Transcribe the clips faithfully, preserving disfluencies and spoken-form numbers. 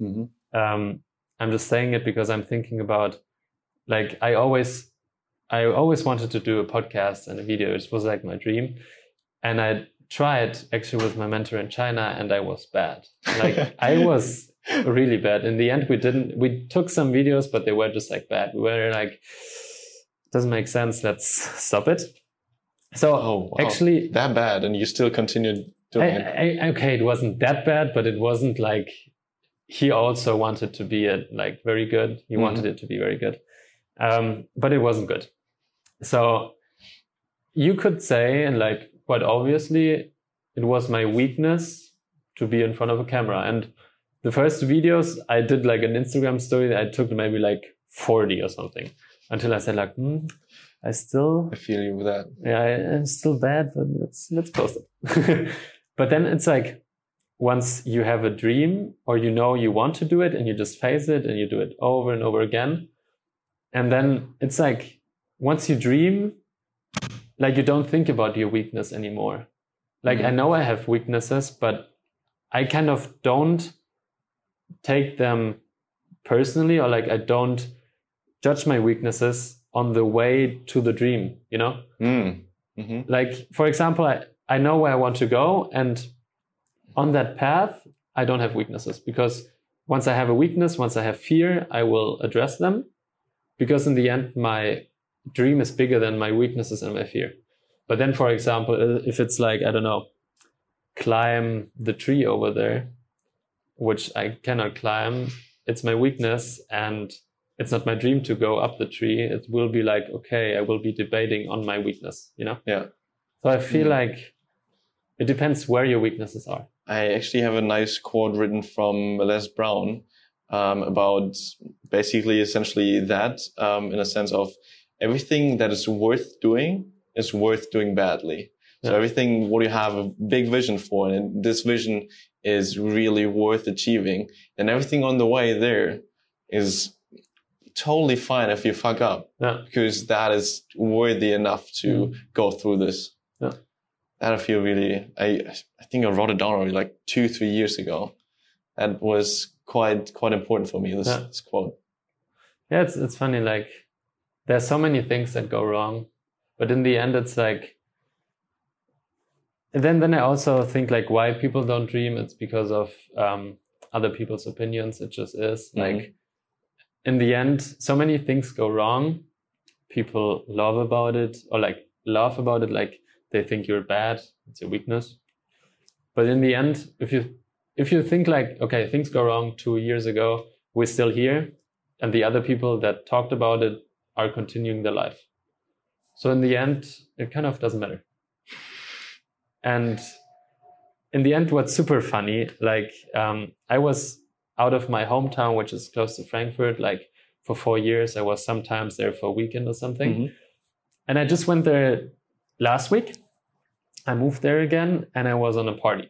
Mm-hmm. um, I'm just saying it because I'm thinking about, like, I always, I always wanted to do a podcast and a video. It was like my dream. And I tried actually with my mentor in China, and I was bad. Like I was really bad. In the end, we didn't, we took some videos, but they were just like bad. We were like, doesn't make sense. Let's stop it. So oh, wow. actually that bad. And you still continued doing I, it. I, okay. It wasn't that bad, but it wasn't like, he also wanted to be a, like very good. He mm-hmm. wanted it to be very good. Um, but it wasn't good. So you could say, and like quite obviously, it was my weakness to be in front of a camera. And the first videos I did like an Instagram story, I took maybe like forty or something until I said like, hmm, I still... I feel you with that. Yeah, I, I'm still bad, but let's, let's post it. But then it's like, once you have a dream or you know you want to do it and you just face it and you do it over and over again. And then it's like, once you dream, like you don't think about your weakness anymore. Like mm-hmm. I know I have weaknesses, but I kind of don't take them personally, or like I don't judge my weaknesses on the way to the dream, you know? Mm. Mm-hmm. Like, for example, I, I know where I want to go, and on that path, I don't have weaknesses, because once I have a weakness, once I have fear, I will address them. Because in the end, my dream is bigger than my weaknesses and my fear. But then, for example, if it's like, I don't know, climb the tree over there, which I cannot climb, it's my weakness and it's not my dream to go up the tree. It will be like, okay, I will be debating on my weakness, you know? Yeah. So I feel mm-hmm. like it depends where your weaknesses are. I actually have a nice quote written from Les Brown. Um, about basically essentially that, um, in a sense of everything that is worth doing is worth doing badly. Yeah. So everything what you have a big vision for, and this vision is really worth achieving, and everything on the way there is totally fine if you fuck up, yeah. because that is worthy enough to mm. go through this. Yeah. That I feel really, I, I think I wrote it down already like two, three years ago. That was quite quite important for me, this, yeah. this quote. Yeah, it's it's funny, like there's so many things that go wrong, but in the end it's like, then then I also think like why people don't dream, it's because of um other people's opinions. It just is mm-hmm. like in the end so many things go wrong, people love about it or like laugh about it, like they think you're bad, it's your weakness. But in the end, if you If you think like, okay, things go wrong two years ago, we're still here, and the other people that talked about it are continuing their life. So in the end, it kind of doesn't matter. And in the end, what's super funny, like um, I was out of my hometown, which is close to Frankfurt, like for four years, I was sometimes there for a weekend or something. Mm-hmm. And I just went there last week. I moved there again and I was on a party.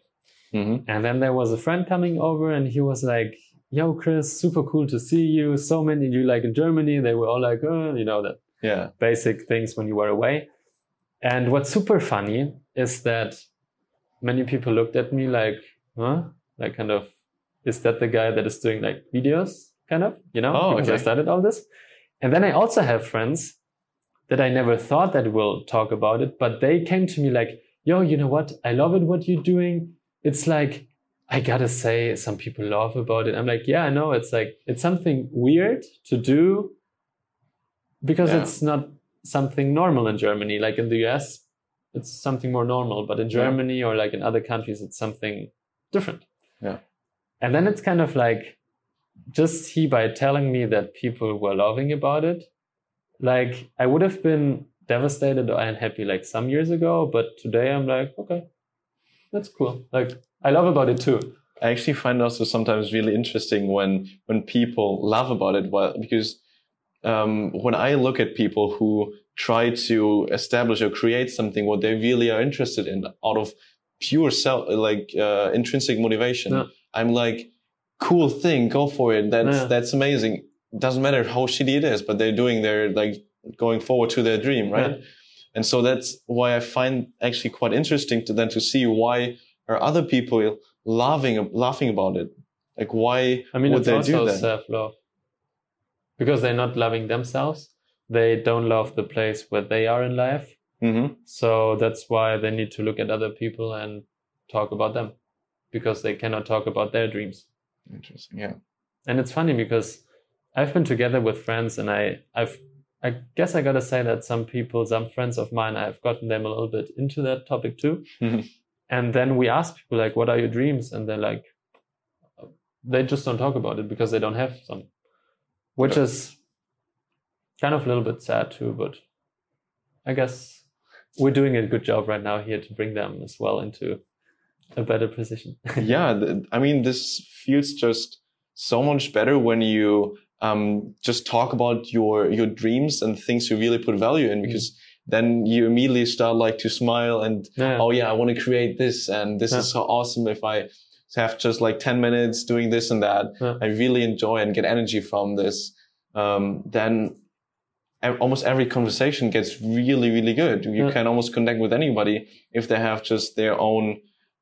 Mm-hmm. And then there was a friend coming over and he was like, yo, Chris, super cool to see you. So many of you like in Germany, they were all like, oh, you know, that yeah. basic things when you were away. And what's super funny is that many people looked at me like, huh? Like kind of, is that the guy that is doing like videos kind of, you know, oh, because okay. I started all this. And then I also have friends that I never thought that will talk about it, but they came to me like, yo, you know what? I love it, what you're doing. It's like, I gotta say, some people laugh about it. I'm like, yeah, I know. It's like, it's something weird to do because yeah. it's not something normal in Germany. Like in the U S, it's something more normal, but in Germany yeah. or like in other countries, it's something different. Yeah. And then it's kind of like, just he by telling me that people were laughing about it, like I would have been devastated or unhappy like some years ago, but today I'm like, okay. That's cool. Like, I love about it too. I actually find also sometimes really interesting when when people laugh about it, well, because um, when I look at people who try to establish or create something what they really are interested in out of pure self, like uh, intrinsic motivation, yeah. I'm like, cool thing, go for it. That's yeah. that's amazing. Doesn't matter how shitty it is, but they're doing their like going forward to their dream, right? Yeah. And so that's why I find actually quite interesting to then to see why are other people laughing laughing about it. Like, why I mean, would they do that? Self-love. Because they're not loving themselves. They don't love the place where they are in life. Mm-hmm. So that's why they need to look at other people and talk about them, because they cannot talk about their dreams. Interesting, yeah. And it's funny because I've been together with friends, and I, I've, I guess I gotta say that some people, some friends of mine, I've gotten them a little bit into that topic too. Mm-hmm. And then we ask people, like, what are your dreams? And they're like, they just don't talk about it because they don't have some, which yeah. is kind of a little bit sad too, but I guess we're doing a good job right now here to bring them as well into a better position. Yeah, I mean, this feels just so much better when you um, just talk about your your dreams and things you really put value in, because mm-hmm. then you immediately start like to smile and, yeah. oh yeah, I want to create this, and this yeah. is so awesome if I have just like ten minutes doing this and that. Yeah. I really enjoy and get energy from this. Um, then almost every conversation gets really, really good. You yeah. can almost connect with anybody if they have just their own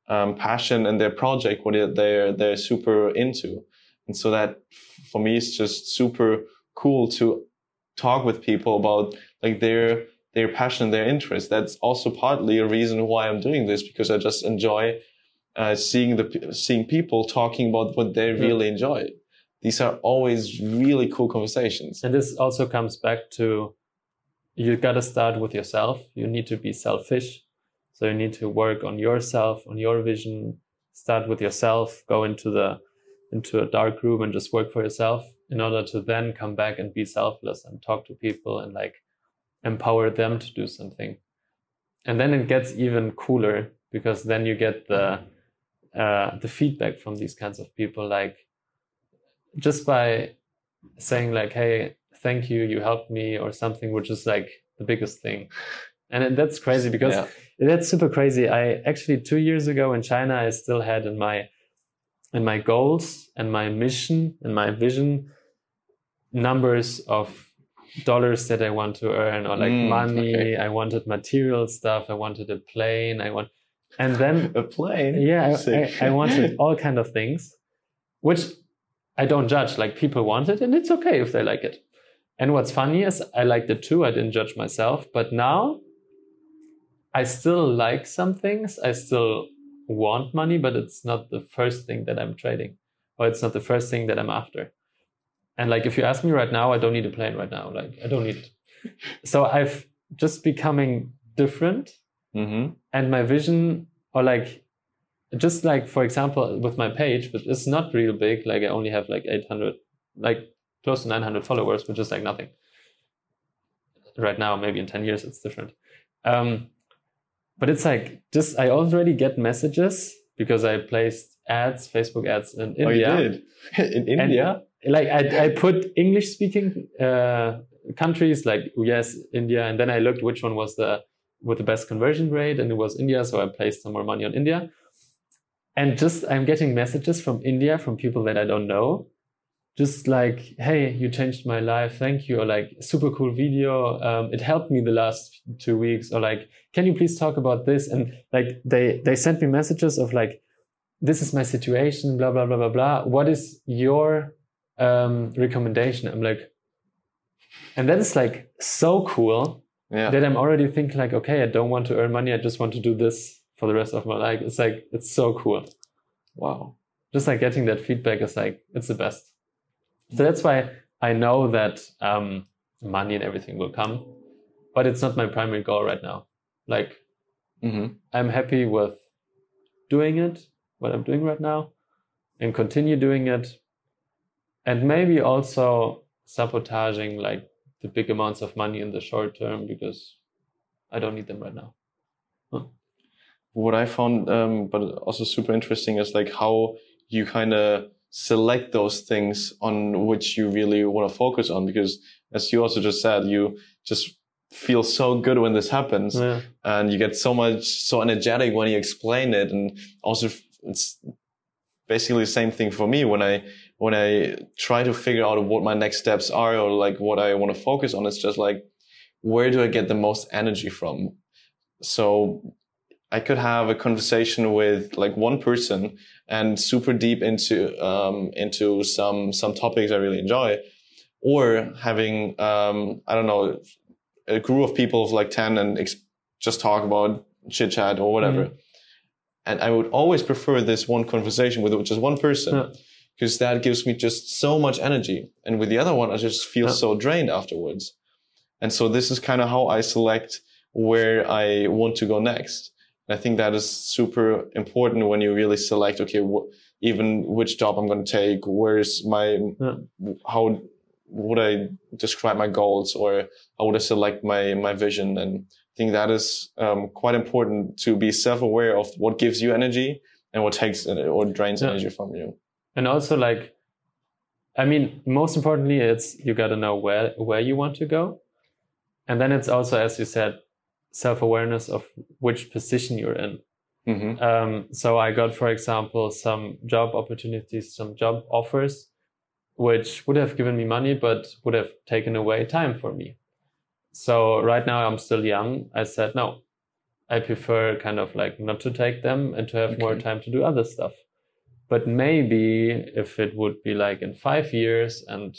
um, passion and their project, what they're, they're super into. And so that for me is just super cool to talk with people about like their, their passion, their interest. That's also partly a reason why I'm doing this, because I just enjoy Uh, seeing the seeing people talking about what they really yeah. enjoy. These are always really cool conversations. And this also comes back to, you got to start with yourself. You need to be selfish. So you need to work on yourself, on your vision. Start with yourself. Go into the into a dark room and just work for yourself, in order to then come back and be selfless and talk to people and like empower them to do something. And then it gets even cooler, because then you get the Uh, the feedback from these kinds of people, like just by saying like, hey, thank you, you helped me, or something, which is like the biggest thing. And that's crazy, because yeah. that's super crazy. I actually two years ago in China, I still had in my in my goals and my mission and my vision numbers of dollars that I want to earn, or like mm, money. Okay. I wanted material stuff. I wanted a plane. I want. And then a plane. Yeah, I, I, I wanted all kind of things, which I don't judge. Like, people want it, and it's okay if they like it. And what's funny is I liked it too. I didn't judge myself. But now I still like some things. I still want money, but it's not the first thing that I'm trading, or it's not the first thing that I'm after. And like, if you ask me right now, I don't need a plane right now. Like, I don't need it. So I've just becoming different. Mm-hmm. And my vision, or like, just like, for example, with my page, which is not real big, like I only have like eight hundred, like close to nine hundred followers, which is like nothing. Right now, maybe in ten years, it's different. Um, but it's like, just, I already get messages because I placed ads, Facebook ads in India. Oh, you did? In India? And, like, I, I put English speaking uh, countries, like U S, India, and then I looked which one was the with the best conversion rate, and it was India, so I placed some more money on India. And just, I'm getting messages from India from people that I don't know, just like, hey, you changed my life, thank you, or like, super cool video, um, it helped me the last two weeks, or like, can you please talk about this? And like, they they sent me messages of like, this is my situation, blah blah blah blah blah, what is your um recommendation? I'm like, and that is like so cool. Yeah. That I'm already thinking like, okay, I don't want to earn money. I just want to do this for the rest of my life. It's like, it's so cool. Wow. Just like getting that feedback is like, it's the best. So that's why I know that um, money and everything will come, but it's not my primary goal right now. Like, mm-hmm. I'm happy with doing it, what I'm doing right now, and continue doing it. And maybe also sabotaging like the big amounts of money in the short term, because I don't need them right now. Huh. What I found, um, but also super interesting, is like how you kind of select those things on which you really want to focus on. Because as you also just said, you just feel so good when this happens, yeah. and you get so much, so energetic when you explain it. And also, it's basically the same thing for me when I. When I try to figure out what my next steps are, or like what I want to focus on, it's just like, where do I get the most energy from? So I could have a conversation with like one person and super deep into um, into some some topics I really enjoy, or having um, I don't know a group of people of like ten and ex just talk about chit chat or whatever. Mm-hmm. And I would always prefer this one conversation with just one person. Yeah. Because that gives me just so much energy. And with the other one, I just feel yeah. so drained afterwards. And so this is kind of how I select where I want to go next. And I think that is super important when you really select, okay, even which job I'm going to take, where's my, yeah. how would I describe my goals, or how would I select my, my vision? And I think that is um, quite important to be self-aware of what gives you energy and what takes or drains yeah. energy from you. And also, like, I mean, most importantly, it's you got to know where, where you want to go. And then it's also, as you said, self-awareness of which position you're in. Mm-hmm. Um, so I got, for example, some job opportunities, some job offers, which would have given me money, but would have taken away time for me. So right now I'm still young. I said, no, I prefer kind of like not to take them and to have okay. more time to do other stuff. But maybe if it would be like in five years and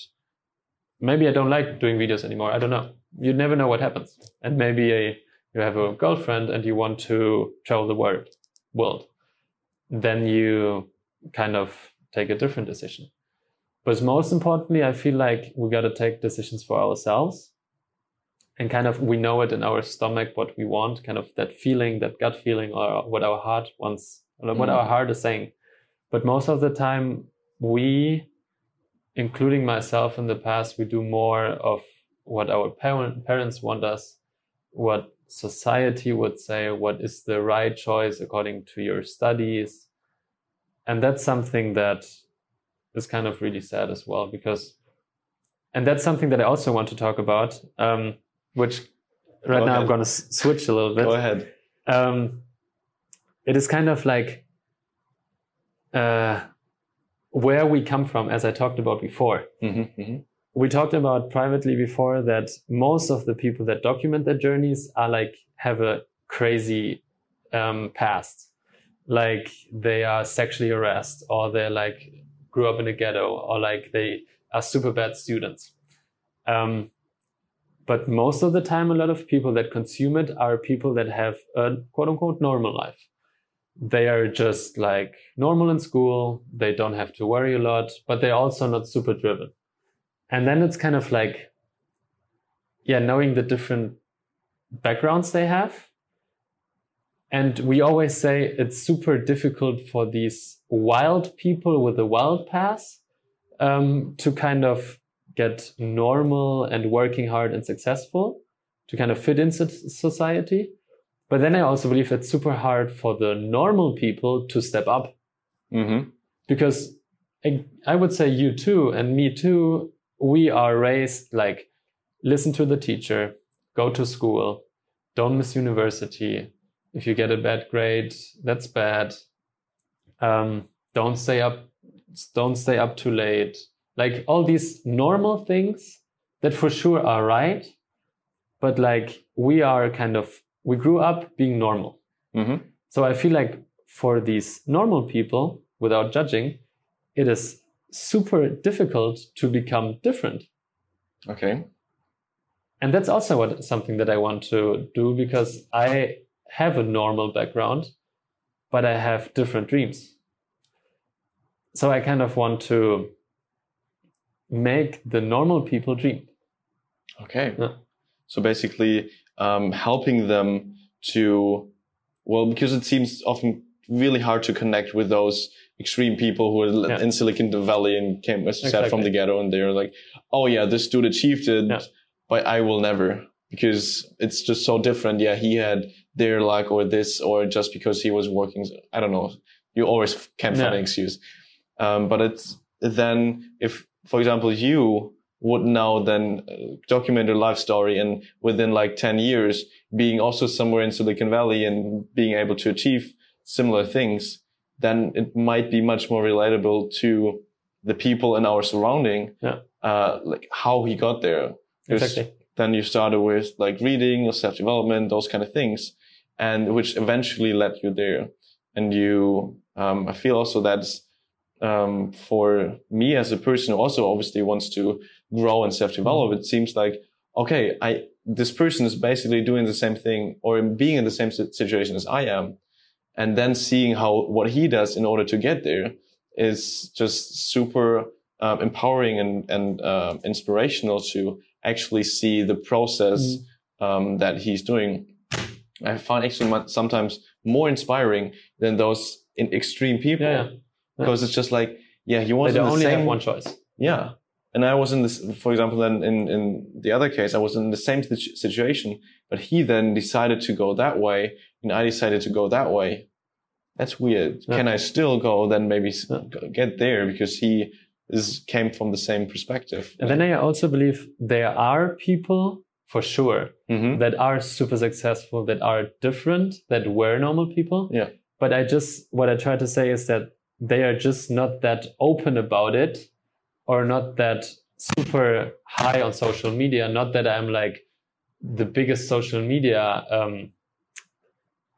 maybe I don't like doing videos anymore. I don't know. You never know what happens. And maybe a, you have a girlfriend and you want to travel the world, world. Then you kind of take a different decision. But most importantly, I feel like we got to take decisions for ourselves. And kind of we know it in our stomach what we want, kind of that feeling, that gut feeling, or what our heart wants, or what mm. our heart is saying. But most of the time, we, including myself in the past, we do more of what our parent, parents want us, what society would say, what is the right choice according to your studies. And that's something that is kind of really sad as well, because, and that's something that I also want to talk about, um, which right now I'm going to switch a little bit. Go ahead. Um, it is kind of like, Uh, where we come from, as I talked about before. Mm-hmm, mm-hmm. We talked about privately before that most of the people that document their journeys are like, have a crazy um, past. Like they are sexually harassed, or they like grew up in a ghetto, or like they are super bad students. Um, but most of the time, a lot of people that consume it are people that have a quote unquote normal life. They are just like normal in school. They don't have to worry a lot, but they're also not super driven. And then it's kind of like, yeah, knowing the different backgrounds they have. And we always say it's super difficult for these wild people with a wild past um, to kind of get normal and working hard and successful to kind of fit into society. But then I also believe it's super hard for the normal people to step up. Mm-hmm. Because I, I would say you too, and me too, we are raised like, listen to the teacher, go to school, don't miss university. If you get a bad grade, that's bad. Um, don't stay up, don't stay up too late. Like all these normal things that for sure are right. But like we are kind of, we grew up being normal. Mm-hmm. So I feel like for these normal people, without judging, it is super difficult to become different. Okay. And that's also what, something that I want to do, because I have a normal background, but I have different dreams. So I kind of want to make the normal people dream. Okay. Yeah. So basically, Um, helping them to, well, because it seems often really hard to connect with those extreme people who are yeah. in Silicon Valley and came, as you exactly. said, from the ghetto, and they're like, oh yeah, this dude achieved it, yeah. but I will never, because it's just so different. Yeah, he had their luck or this, or just because he was working, I don't know, you always can't find yeah. an excuse. Um, but it's then if, for example, you would now then document their life story, and within like ten years being also somewhere in Silicon Valley and being able to achieve similar things, then it might be much more relatable to the people in our surrounding, yeah. uh, like how he got there. Exactly. Then you started with like reading or self-development, those kind of things. and which eventually led you there. And you, um, I feel also that's um, for me as a person who also obviously wants to grow and self-develop, it seems like, okay, I this person is basically doing the same thing or being in the same situation as I am. And then seeing how what he does in order to get there is just super um, empowering and, and uh, inspirational to actually see the process mm-hmm. um, that he's doing. I find actually sometimes more inspiring than those in extreme people. Yeah, yeah. Because yeah. it's just like, yeah, he was in the only same... have one choice. Yeah. And I was in this, for example, then in, in the other case, I was in the same situation, but he then decided to go that way and I decided to go that way. That's weird. Yeah. Can I still go then maybe yeah. get there because he is came from the same perspective? And then I also believe there are people for sure mm-hmm. that are super successful, that are different, that were normal people. Yeah. But I just, what I try to say is that they are just not that open about it, or not that super high on social media. Not that I'm like the biggest social media um,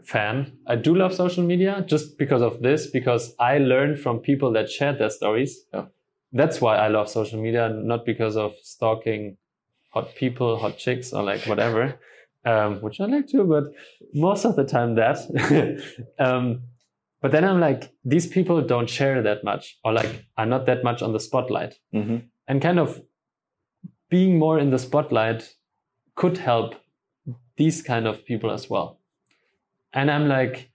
fan. I do love social media just because of this, because I learned from people that shared their stories. Yeah. That's why I love social media, not because of stalking hot people, hot chicks, or like whatever, um, which I like to, but most of the time that. um, But then I'm like, these people don't share that much, or like are not that much on the spotlight. Mm-hmm. And kind of being more in the spotlight could help these kind of people as well. And I'm like,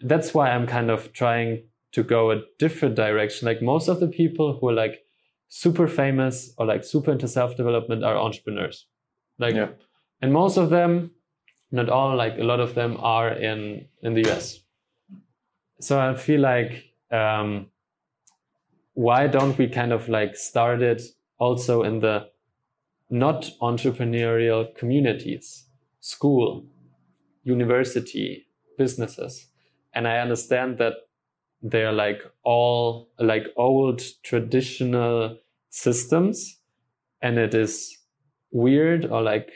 that's why I'm kind of trying to go a different direction. Like most of the people who are like super famous or like super into self-development are entrepreneurs. Like, yeah. And most of them, not all, like a lot of them are in, in the U S. So I feel like, um, why don't we kind of like start it also in the not entrepreneurial communities, school, university, businesses? And I understand that they're like all like old traditional systems, and it is weird or like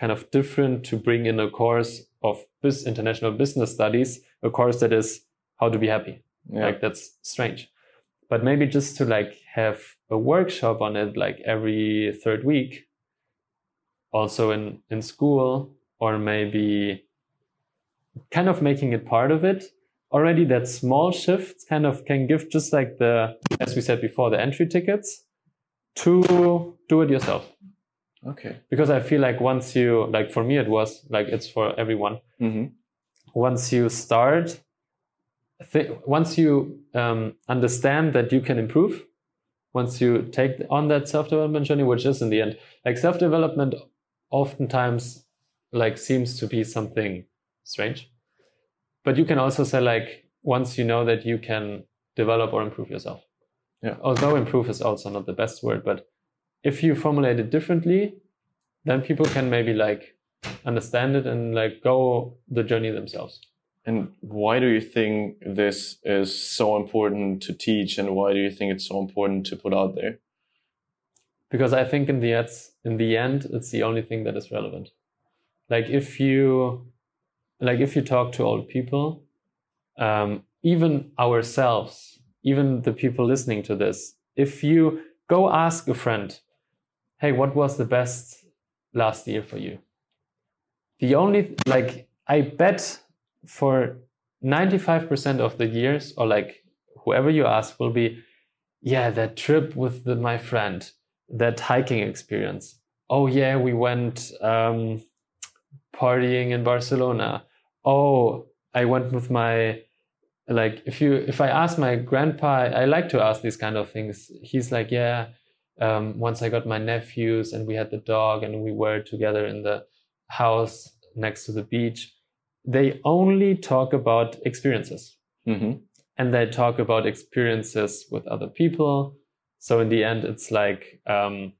kind of different to bring in a course of bis- international business studies, a course that is how to be happy. Yeah. Like that's strange. But maybe just to like have a workshop on it, like every third week, also in, in school, or maybe kind of making it part of it. Already that small shift kind of can give just like the, as we said before, the entry tickets to do it yourself. Okay. Because I feel like once you, like for me, it was like, it's for everyone. Mm-hmm. Once you start, Th- once you um, understand that you can improve, once you take on that self-development journey, which is in the end, like self-development oftentimes like seems to be something strange, but you can also say like, once you know that you can develop or improve yourself, yeah. although improve is also not the best word, but if you formulate it differently, then people can maybe like understand it and like go the journey themselves. And why do you think this is so important to teach, and why do you think it's so important to put out there? Because I think in the end, in the end, it's the only thing that is relevant. Like if you, like if you talk to old people, um, even ourselves, even the people listening to this, if you go ask a friend, hey, what was the best last year for you? The only, like, I bet... for ninety-five percent of the years, or like whoever you ask will be, yeah, that trip with the, my friend, that hiking experience. Oh yeah, we went um, partying in Barcelona. Oh, I went with my, like if you, if I ask my grandpa, I like to ask these kind of things. He's like, yeah, um, once I got my nephews and we had the dog and we were together in the house next to the beach. They only talk about experiences mm-hmm. and they talk about experiences with other people. So in the end, it's like um,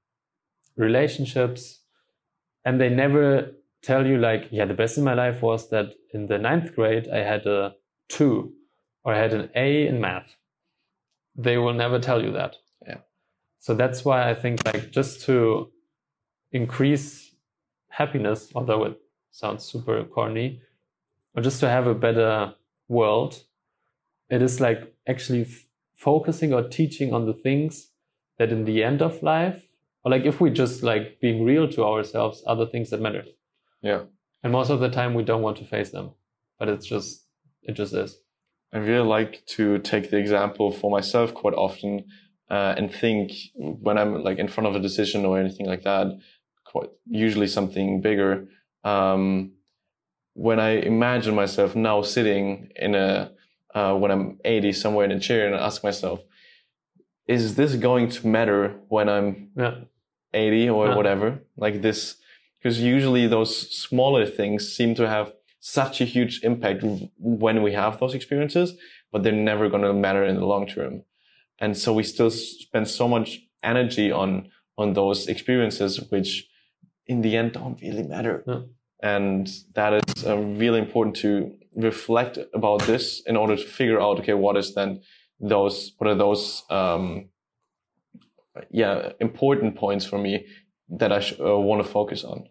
relationships, and they never tell you like, yeah, the best in my life was that in the ninth grade, I had a two or I had an A in math. They will never tell you that. Yeah. So that's why I think like just to increase happiness, although it sounds super corny, or just to have a better world, it is like actually f- focusing or teaching on the things that in the end of life, or like if we just like being real to ourselves, are the things that matter. Yeah. And most of the time we don't want to face them, but it's just, it just is. I really like to take the example for myself quite often uh, and think when I'm like in front of a decision or anything like that, quite usually something bigger. Um, when I imagine myself now sitting in a, uh, when I'm eighty somewhere in a chair and I ask myself, is this going to matter when I'm yeah. eighty or yeah. whatever? Like this, because usually those smaller things seem to have such a huge impact when we have those experiences, but they're never going to matter in the long term. And so we still spend so much energy on, on those experiences, which in the end don't really matter. Yeah. And that is uh, really important to reflect about this in order to figure out, okay, what is then those, what are those, um, yeah, important points for me that I sh- uh, want to focus on.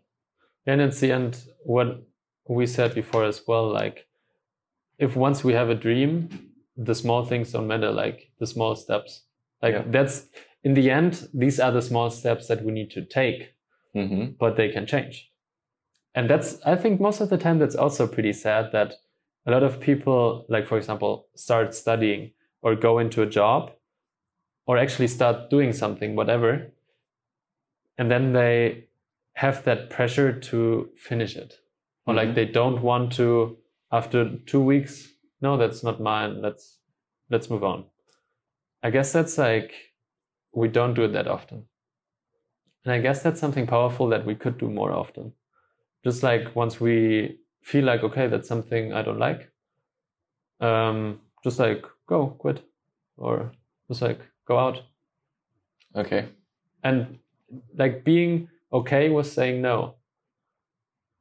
And at the end, what we said before as well, like if once we have a dream, the small things don't matter, like the small steps. Like yeah. that's, in the end, these are the small steps that we need to take, mm-hmm. but they can change. And that's, I think most of the time, that's also pretty sad that a lot of people, like for example, start studying or go into a job or actually start doing something, whatever. And then they have that pressure to finish it. Or like mm-hmm. they don't want to, after two weeks, no, that's not mine. Let's, let's move on. I guess that's like, we don't do it that often. And I guess that's something powerful that we could do more often. Just like once we feel like, okay, that's something I don't like. Um, just like go quit or just like go out. Okay. And like being okay with saying no.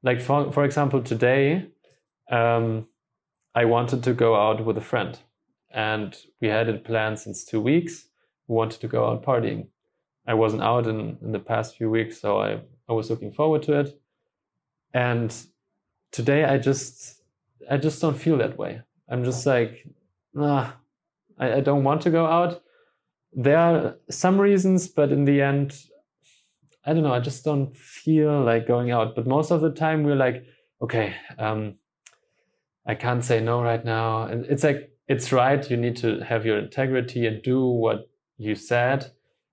Like, for for example, today, um, I wanted to go out with a friend and we had it planned since two weeks. We wanted to go out partying. I wasn't out in, in the past few weeks, so I, I was looking forward to it. And today I just, I just don't feel that way. I'm just like, ah, I, I don't want to go out. There are some reasons, but in the end, I don't know, I just don't feel like going out. But most of the time we're like, okay, um, I can't say no right now. And it's like, it's right. You need to have your integrity and do what you said.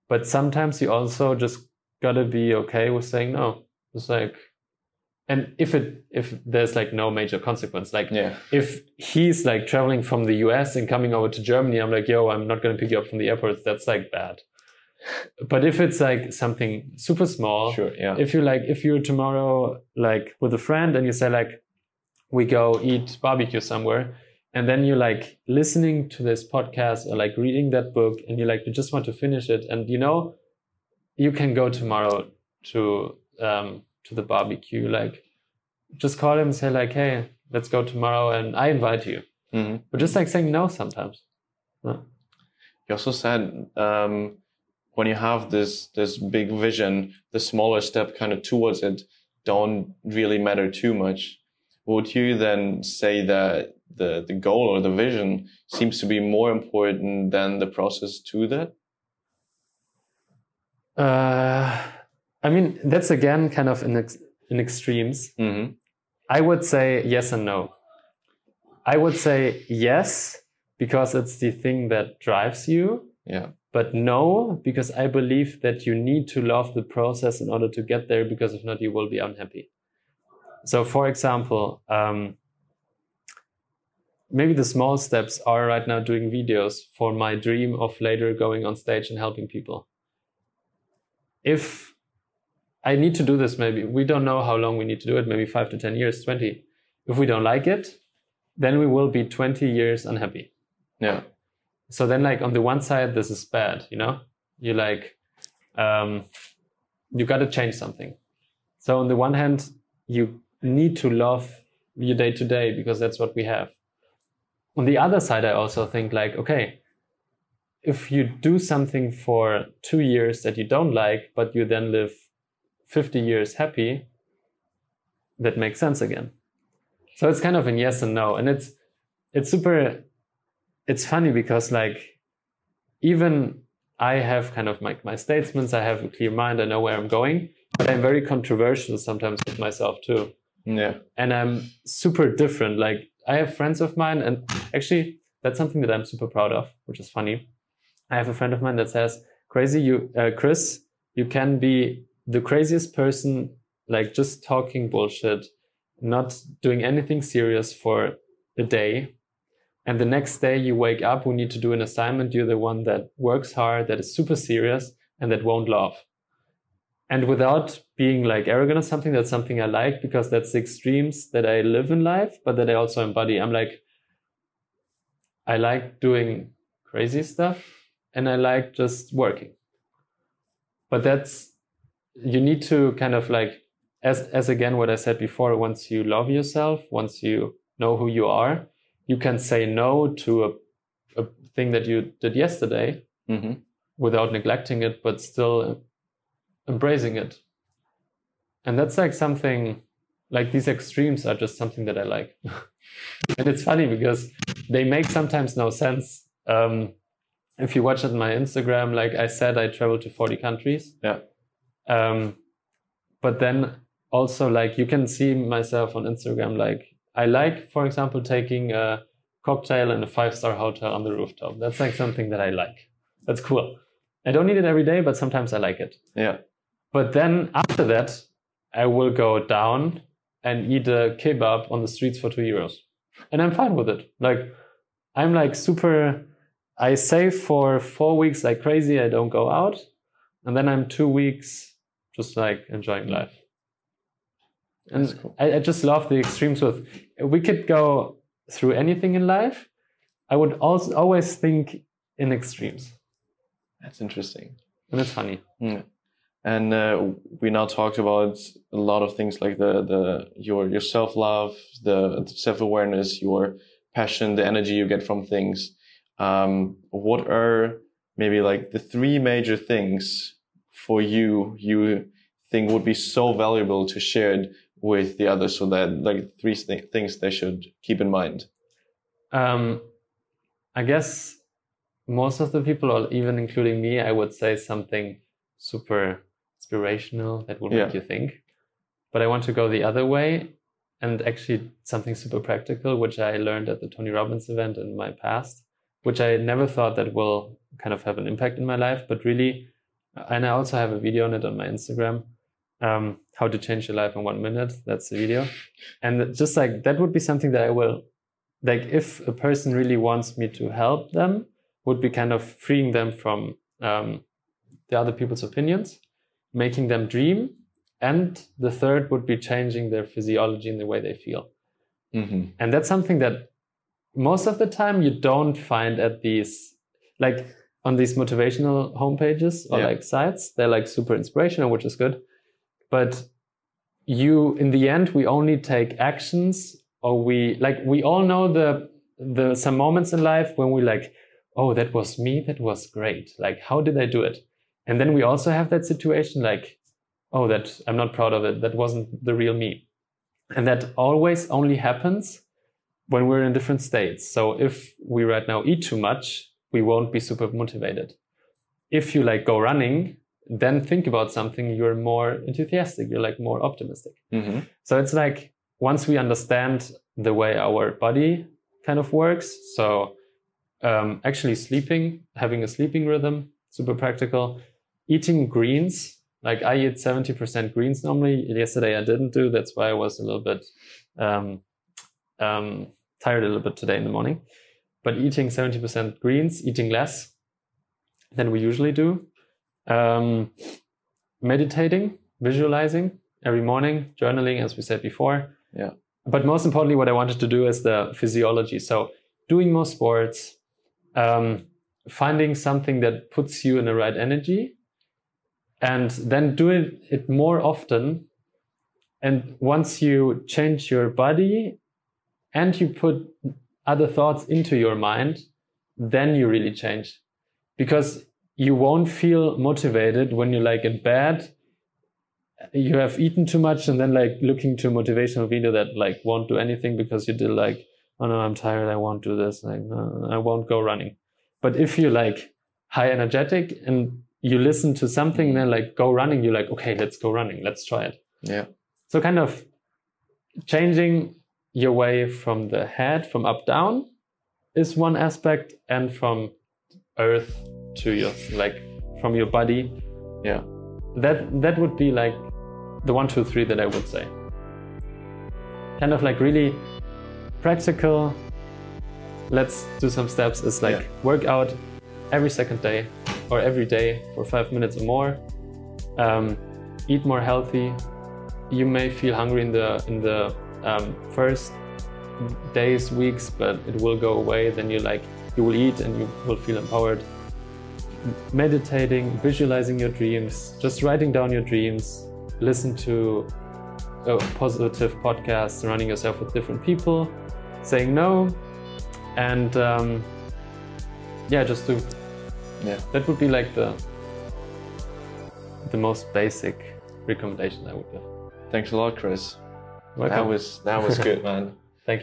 But sometimes you also just gotta be okay with saying no. It's like, and if it, if there's like no major consequence, like yeah. if he's like traveling from the U S and coming over to Germany, I'm like, yo, I'm not going to pick you up from the airport. That's like bad. But if it's like something super small, sure, yeah. if you like, if you're tomorrow like with a friend and you say like, we go eat barbecue somewhere, and then you're like listening to this podcast or like reading that book, and you're like, you just want to finish it, and you know, you can go tomorrow to um, to the barbecue. Like, just call him and say like, hey, let's go tomorrow, and I invite you. Mm-hmm. But just like saying no sometimes. No. You also said. Um... When you have this this big vision, the smaller step kind of towards it don't really matter too much. Would you then say that the, the goal or the vision seems to be more important than the process to that? Uh, I mean, that's again kind of in, ex- in extremes. Mm-hmm. I would say yes and no. I would say yes, because it's the thing that drives you. Yeah. But no, because I believe that you need to love the process in order to get there, because if not, you will be unhappy. So for example, um, maybe the small steps are right now doing videos for my dream of later going on stage and helping people. If I need to do this, maybe we don't know how long we need to do it, maybe five to ten years, twenty. If we don't like it, then we will be twenty years unhappy. Yeah. So then like on the one side, this is bad, you know, you like, um, you got to change something. So on the one hand, you need to love your day to day because that's what we have. On the other side, I also think like, okay, if you do something for two years that you don't like, but you then live fifty years happy, that makes sense again. So it's kind of a yes and no. And it's, it's super, it's funny because like, even I have kind of like my, my statements, I have a clear mind, I know where I'm going, but I'm very controversial sometimes with myself too. Yeah. And I'm super different. Like I have friends of mine, and actually that's something that I'm super proud of, which is funny. I have a friend of mine that says, crazy, you, uh, Chris, you can be the craziest person, like just talking bullshit, not doing anything serious for a day. And the next day you wake up, we need to do an assignment. You're the one that works hard, that is super serious, and that won't laugh. And without being like arrogant or something, that's something I like, because that's the extremes that I live in life, but that I also embody. I'm like, I like doing crazy stuff and I like just working. But that's, you need to kind of like, as, as again, what I said before, once you love yourself, once you know who you are, you can say no to a, a thing that you did yesterday mm-hmm. without neglecting it, but still embracing it. And that's like something, like these extremes are just something that I like. And it's funny because they make sometimes no sense. Um, if you watch it on my Instagram, like I said, I traveled to forty countries. Yeah. Um, but then also like you can see myself on Instagram, like, I like, for example, taking a cocktail in a five-star hotel on the rooftop. That's like something that I like. That's cool. I don't need it every day, but sometimes I like it. Yeah. But then after that, I will go down and eat a kebab on the streets for two euros. And I'm fine with it. Like, I'm like super, I save for four weeks like crazy. I don't go out. And then I'm two weeks just like enjoying life. And cool. I, I just love the extremes with, we could go through anything in life. I would also always think in extremes. That's interesting. And it's funny. Yeah. And uh, we now talked about a lot of things like the, the your, your self-love, the self-awareness, your passion, the energy you get from things. Um, what are maybe like the three major things for you, you think would be so valuable to share it with the others, so that like three th- things they should keep in mind? Um, I guess most of the people, or even including me, I would say something super inspirational that will yeah. make you think. But I want to go the other way, and actually something super practical, which I learned at the Tony Robbins event in my past, which I never thought that will kind of have an impact in my life, but really, and I also have a video on it on my Instagram. Um, how to change your life in one minute. That's the video. And just like, that would be something that I will, like if a person really wants me to help them, would be kind of freeing them from um, the other people's opinions, making them dream. And the third would be changing their physiology and the way they feel. Mm-hmm. And that's something that most of the time you don't find at these, like on these motivational homepages or yeah. like sites. They're like super inspirational, which is good. But you, in the end, we only take actions, or we like, we all know the, the, some moments in life when we like, oh, that was me. That was great. Like, how did I do it? And then we also have that situation like, oh, that I'm not proud of it. That wasn't the real me. And that always only happens when we're in different states. So if we right now eat too much, we won't be super motivated. If you like go running, then think about something, you're more enthusiastic, you're like more optimistic. Mm-hmm. So it's like, once we understand the way our body kind of works, so um, actually sleeping, having a sleeping rhythm, super practical, eating greens, like I eat seventy percent greens normally. Yesterday I didn't do, that's why I was a little bit um, um, tired a little bit today in the morning. But eating seventy percent greens, eating less than we usually do. Um, meditating, visualizing every morning, journaling, as we said before. Yeah. But most importantly, what I wanted to do is the physiology. So doing more sports, um, finding something that puts you in the right energy, and then doing it more often. And once you change your body and you put other thoughts into your mind, then you really change. Because you won't feel motivated when you're like in bed you have eaten too much and then like looking to a motivational video that like won't do anything because you did like, oh no, I'm tired, I won't do this, like no, I won't go running. But if you like high energetic and you listen to something and then like go running, you're like, okay, let's go running, let's try it. Yeah. So kind of changing your way from the head, from up down is one aspect, and from earth to your like from your body. Yeah. That that would be like the one, two, three that I would say. Kind of like really practical. Let's do some steps. It's like yeah. workout every second day or every day for five minutes or more. Um, eat more healthy. You may feel hungry in the in the um, first days, weeks, but it will go away. Then you like you will eat and you will feel empowered. Meditating, visualizing your dreams, just writing down your dreams, listen to a positive podcast, surrounding yourself with different people, saying no, and um, yeah, just do. Yeah, that would be like the the most basic recommendation I would give. Thanks a lot, Chris. Welcome. That was that was good, man.